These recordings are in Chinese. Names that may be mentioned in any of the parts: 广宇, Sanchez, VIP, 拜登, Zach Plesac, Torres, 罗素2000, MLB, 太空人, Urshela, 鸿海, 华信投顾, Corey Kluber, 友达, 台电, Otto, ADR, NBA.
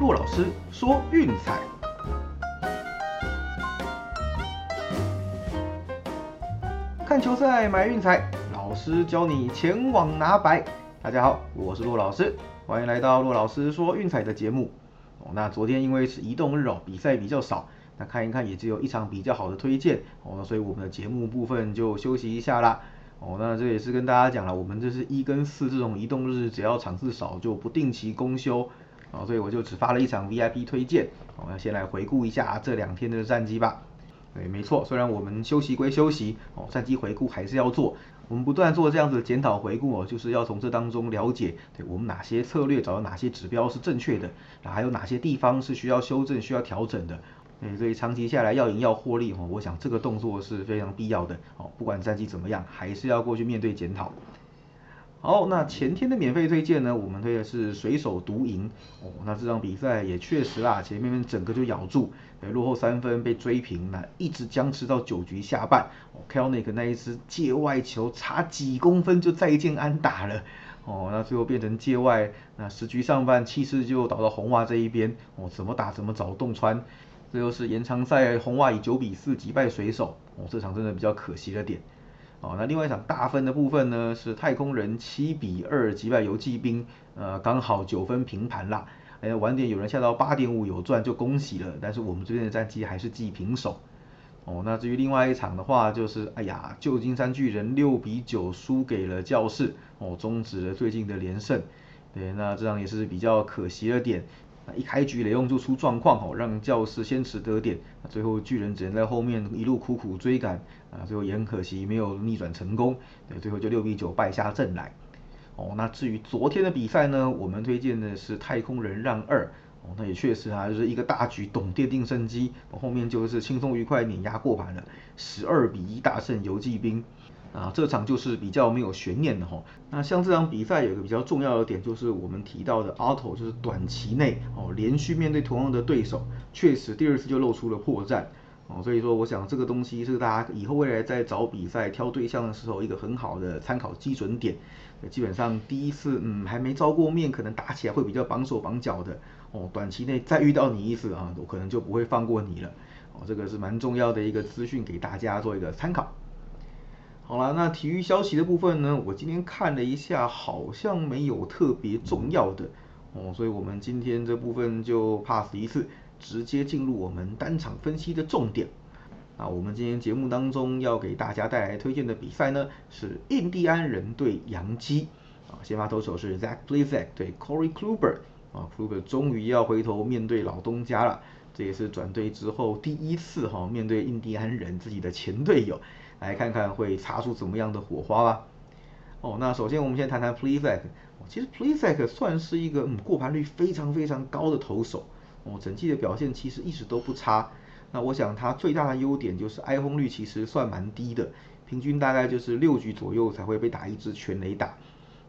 骆老师说运彩。看球赛买运彩，老师教你前往拿白。大家好，我是骆老师，欢迎来到骆老师说运彩的节目。那昨天因为是移动日比赛比较少，那看一看也只有一场比较好的推荐所以我们的节目部分就休息一下啦。那这也是跟大家讲了，我们这是一跟四这种移动日，只要场次少就不定期公休，所以我就只发了一场 VIP 推荐。那先来回顾一下这两天的战绩吧。对，没错，虽然我们休息归休息，战绩回顾还是要做。我们不断做这样子的检讨回顾就是要从这当中了解，对我们哪些策略，找到哪些指标是正确的，还有哪些地方是需要修正、需要调整的。所以长期下来要赢要获利，我想这个动作是非常必要的。不管战绩怎么样，还是要过去面对检讨。好，那前天的免费推荐呢，我们推的是水手独赢。那这场比赛也确实啦，前面整个就咬住，落后3分被追平，那一直僵持到9局下半。Kelnick 那一支界外球差几公分就再见安打了。那最后变成界外，那10局上半气势就倒到红袜这一边。怎么打怎么找洞穿。最后是延长赛，红袜以9-4击败水手。这场真的比较可惜了点。那另外一场大分的部分呢，是太空人7-2击败游骑兵，刚好9分平盘啦。晚点有人下到8.5有赚就恭喜了，但是我们这边的战绩还是记平手。那至于另外一场的话，就是旧金山巨人6-9输给了教士，终止了最近的连胜。对，那这场也是比较可惜了点。一开局雷用就出状况，让教士先取得点，最后巨人只能在后面一路苦苦追赶，最后也很可惜没有逆转成功，对，最后就6-9败下阵来。那至于昨天的比赛呢，我们推荐的是太空人让2，那也确实就是一个大局懂奠定胜机，后面就是轻松愉快碾压过盘了，12-1大胜游骑兵。这场就是比较没有悬念的。那像这场比赛有一个比较重要的点，就是我们提到的 Otto 就是短期内连续面对同样的对手，确实第2次就露出了破绽。所以说我想这个东西是大家以后未来在找比赛挑对象的时候一个很好的参考基准点。基本上第一次还没遭过面，可能打起来会比较绑手绑脚的。短期内再遇到你一次我可能就不会放过你了。这个是蛮重要的一个资讯给大家做一个参考。好啦，那体育消息的部分呢，我今天看了一下，好像没有特别重要的所以我们今天这部分就 pass 一次，直接进入我们单场分析的重点。那我们今天节目当中要给大家带来推荐的比赛呢，是印第安人对洋基，先发投手是 Zach Plesac 对 Corey Kluber。Kluber 终于要回头面对老东家了，这也是转队之后第一次面对印第安人自己的前队友，来看看会擦出怎么样的火花吧。那首先我们先谈谈 Plesac。其实 Plesac 算是一个过盘率非常非常高的投手，整季的表现其实一直都不差。那我想他最大的优点就是挨轰率其实算蛮低的，平均大概就是6局左右才会被打一支全垒打。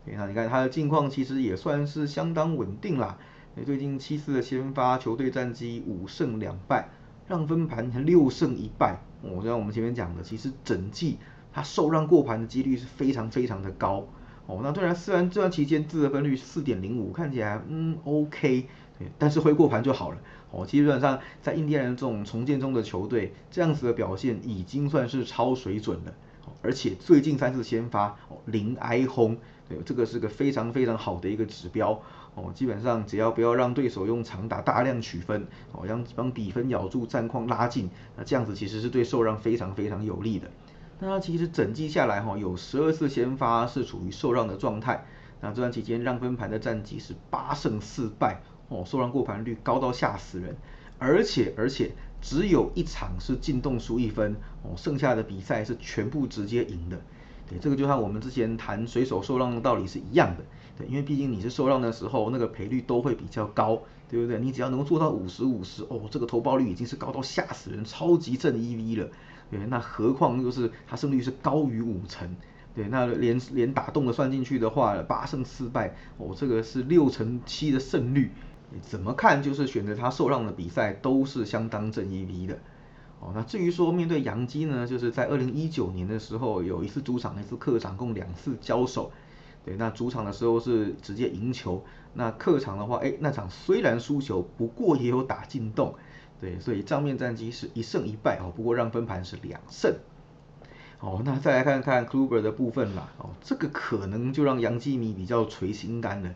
那你看他的近况其实也算是相当稳定啦。最近7次的先发球队战绩5胜2败，让分盘6胜1败。就像我们前面讲的，其实整季他受让过盘的几率是非常非常的高。那虽然这段期间自责分率 4.05 看起来OK， 但是会过盘就好了。基本上在印第安人这种重建中的球队，这样子的表现已经算是超水准了。而且最近3次先发0挨轰，这个是个非常非常好的一个指标。基本上只要不要让对手用长打大量取分，帮比分咬住，战况拉近，那这样子其实是对受让非常非常有利的。那其实整季下来有12次先发是处于受让的状态，那这段期间让分盘的战绩是8胜4败，受让过盘率高到吓死人。而且只有1场是进洞输1分，剩下的比赛是全部直接赢的。对，这个就像我们之前谈水手受让的道理是一样的。对，因为毕竟你是受让的时候，那个赔率都会比较高，对不对？你只要能够做到50-50，这个投报率已经是高到吓死人，超级正 EV 了。对，那何况就是它胜率是高于5成。对，那连打洞的算进去的话，8胜4败，这个是6成7的胜率。怎么看就是选择他受让的比赛都是相当正 EV 的。那至于说面对洋基呢，就是在2019年的时候有一次主场一次客场共2次交手，对，那主场的时候是直接赢球，那客场的话，那场虽然输球，不过也有打进洞，对，所以账面战绩是1胜1败哦，不过让分盘是2胜。哦，那再来看看 Kluber 的部分啦，哦，这个可能就让杨基迷比较垂心肝了。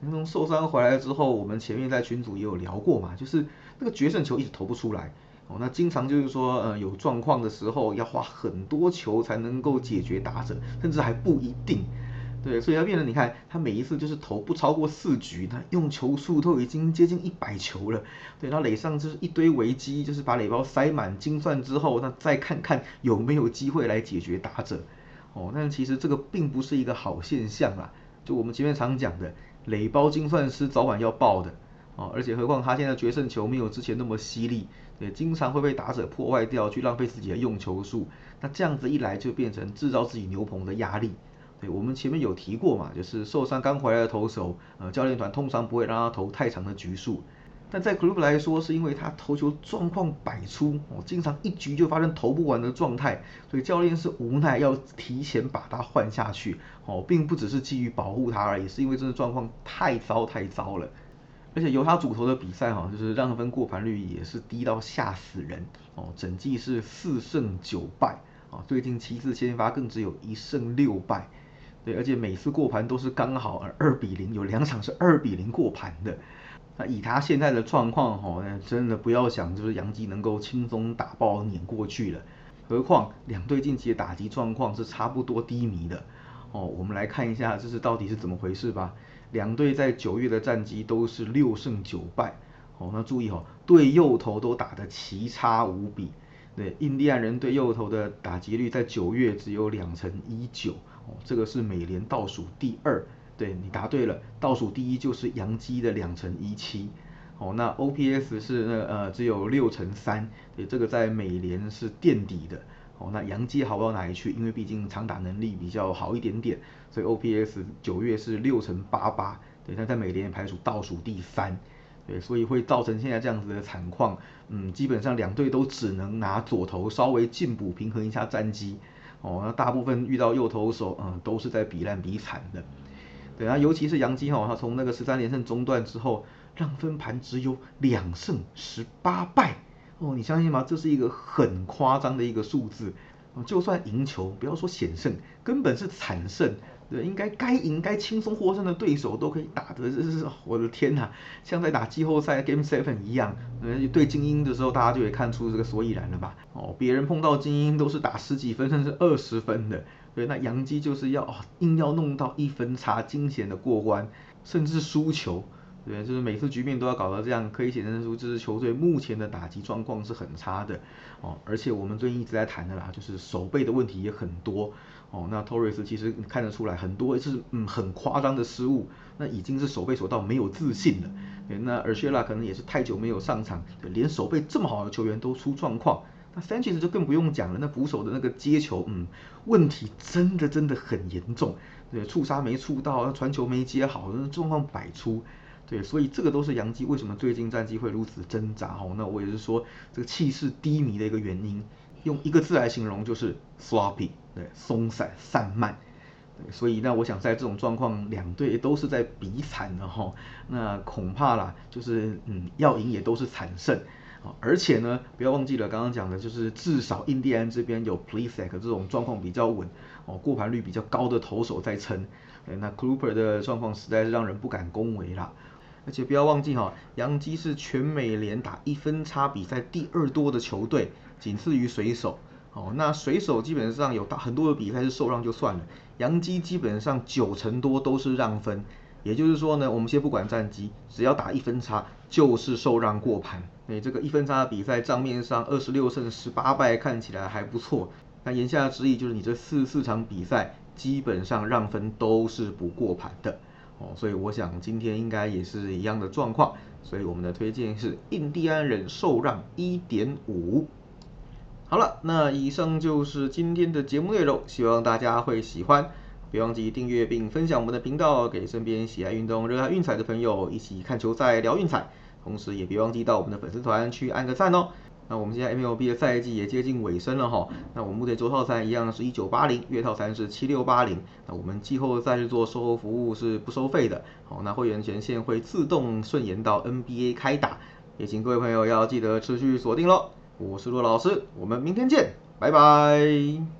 那从受伤回来之后，我们前面在群组也有聊过嘛，就是那个决胜球一直投不出来。哦，那经常就是说，有状况的时候要花很多球才能够解决打者，甚至还不一定。对，所以他变成你看，他每一次就是投不超过4局，他用球数都已经接近100球了。对，然后垒上就是一堆危机，就是把垒包塞满，精算之后，那再看看有没有机会来解决打者。哦，但其实这个并不是一个好现象啦。就我们前面常讲的，垒包精算师早晚要爆的。哦，而且何况他现在决胜球没有之前那么犀利，对，经常会被打者破坏掉，去浪费自己的用球数。那这样子一来就变成制造自己牛棚的压力。对，我们前面有提过嘛，就是受伤刚回来的投手，教练团通常不会让他投太长的局数。但在 Kluber 来说，是因为他投球状况百出，经常一局就发生投不完的状态，所以教练是无奈要提前把他换下去，并不只是基于保护他而已，是因为真的状况太糟了。而且由他主投的比赛，就是让分过盘率也是低到吓死人，整季是4胜9败，最近7次先发更只有1胜6败。对，而且每次过盘都是刚好2比0，有2场是2比0过盘的。那以他现在的状况，真的不要想就是洋基能够轻松打爆碾过去了。何况两队近期的打击状况是差不多低迷的。我们来看一下这是到底是怎么回事吧。两队在9月的战绩都是6胜9败。那注意，对右投都打得奇差无比。对，印第安人对右投的打击率在9月只有2.19%，这个是美联倒数第2。对，你答对了，倒数第1就是洋基的2.17%。那 OPS 是只有6.3%，对，这个在美联是垫底的。那洋基好不到哪里去，因为毕竟长打能力比较好一点点，所以 OPS 9月是6.88%，对，但在美联排属倒数第3。对，所以会造成现在这样子的惨况。基本上两队都只能拿左投稍微进补平衡一下战绩。那大部分遇到右投手，都是在比烂比惨的。对啊，尤其是洋基，他从那个13连胜中断之后，让分盘只有2胜18败。你相信吗？这是一个很夸张的一个数字。就算赢球，不要说险胜，根本是惨胜。对，应该赢该轻松获胜的对手都可以打得，这是我的天哪，像在打季后赛 Game 7 一样。对精英的时候，大家就也看出这个所以然了吧？别人碰到精英都是打10几分甚至20分的，对，那洋基就是要硬要弄到1分差，惊险的过关，甚至输球。对，就是每次局面都要搞到这样，可以显示出这支球队目前的打击状况是很差的。而且我们最近一直在谈的啦，就是守备的问题也很多。那 Torres 其实看得出来很多是很夸张的失误，那已经是守备守到没有自信了。对，那 Urshela 可能也是太久没有上场，连守备这么好的球员都出状况。那 Sanchez 就更不用讲了，那捕手的那个接球，问题真的很严重。对，触杀没触到，传球没接好，状况百出。对，所以这个都是洋基为什么最近战绩会如此挣扎。那我也是说这个气势低迷的一个原因，用一个字来形容就是 sloppy， 对，松散散漫。对，所以那我想在这种状况，两队都是在比惨的。那恐怕啦，就是要赢也都是惨胜。而且呢，不要忘记了刚刚讲的，就是至少印第安这边有 Plesac 这种状况比较稳，过盘率比较高的投手在撑。那 Kluber 的状况实在是让人不敢恭维啦。而且不要忘记洋基是全美联打1分差比赛第2多的球队，仅次于水手。那水手基本上有打很多的比赛是受让就算了，洋基基本上90%多都是让分。也就是说呢，我们先不管战绩，只要打1分差就是受让过盘。这个1分差的比赛账面上26胜18败看起来还不错，但言下之意就是你这44场比赛基本上让分都是不过盘的。所以我想今天应该也是一样的状况，所以我们的推荐是印第安人受让 1.5。 好了，那以上就是今天的节目内容，希望大家会喜欢，别忘记订阅并分享我们的频道，给身边喜爱运动热爱运彩的朋友一起看球赛聊运彩，同时也别忘记到我们的粉丝团去按个赞哦。那我们现在 MLB 的赛季也接近尾声了哈。那我们目前周套餐一样是1980，月套餐是7680。那我们季后的赛事做售后服务是不收费的。好，那会员权限会自动顺延到 NBA 开打，也请各位朋友要记得持续锁定喽。我是骆老师，我们明天见，拜拜。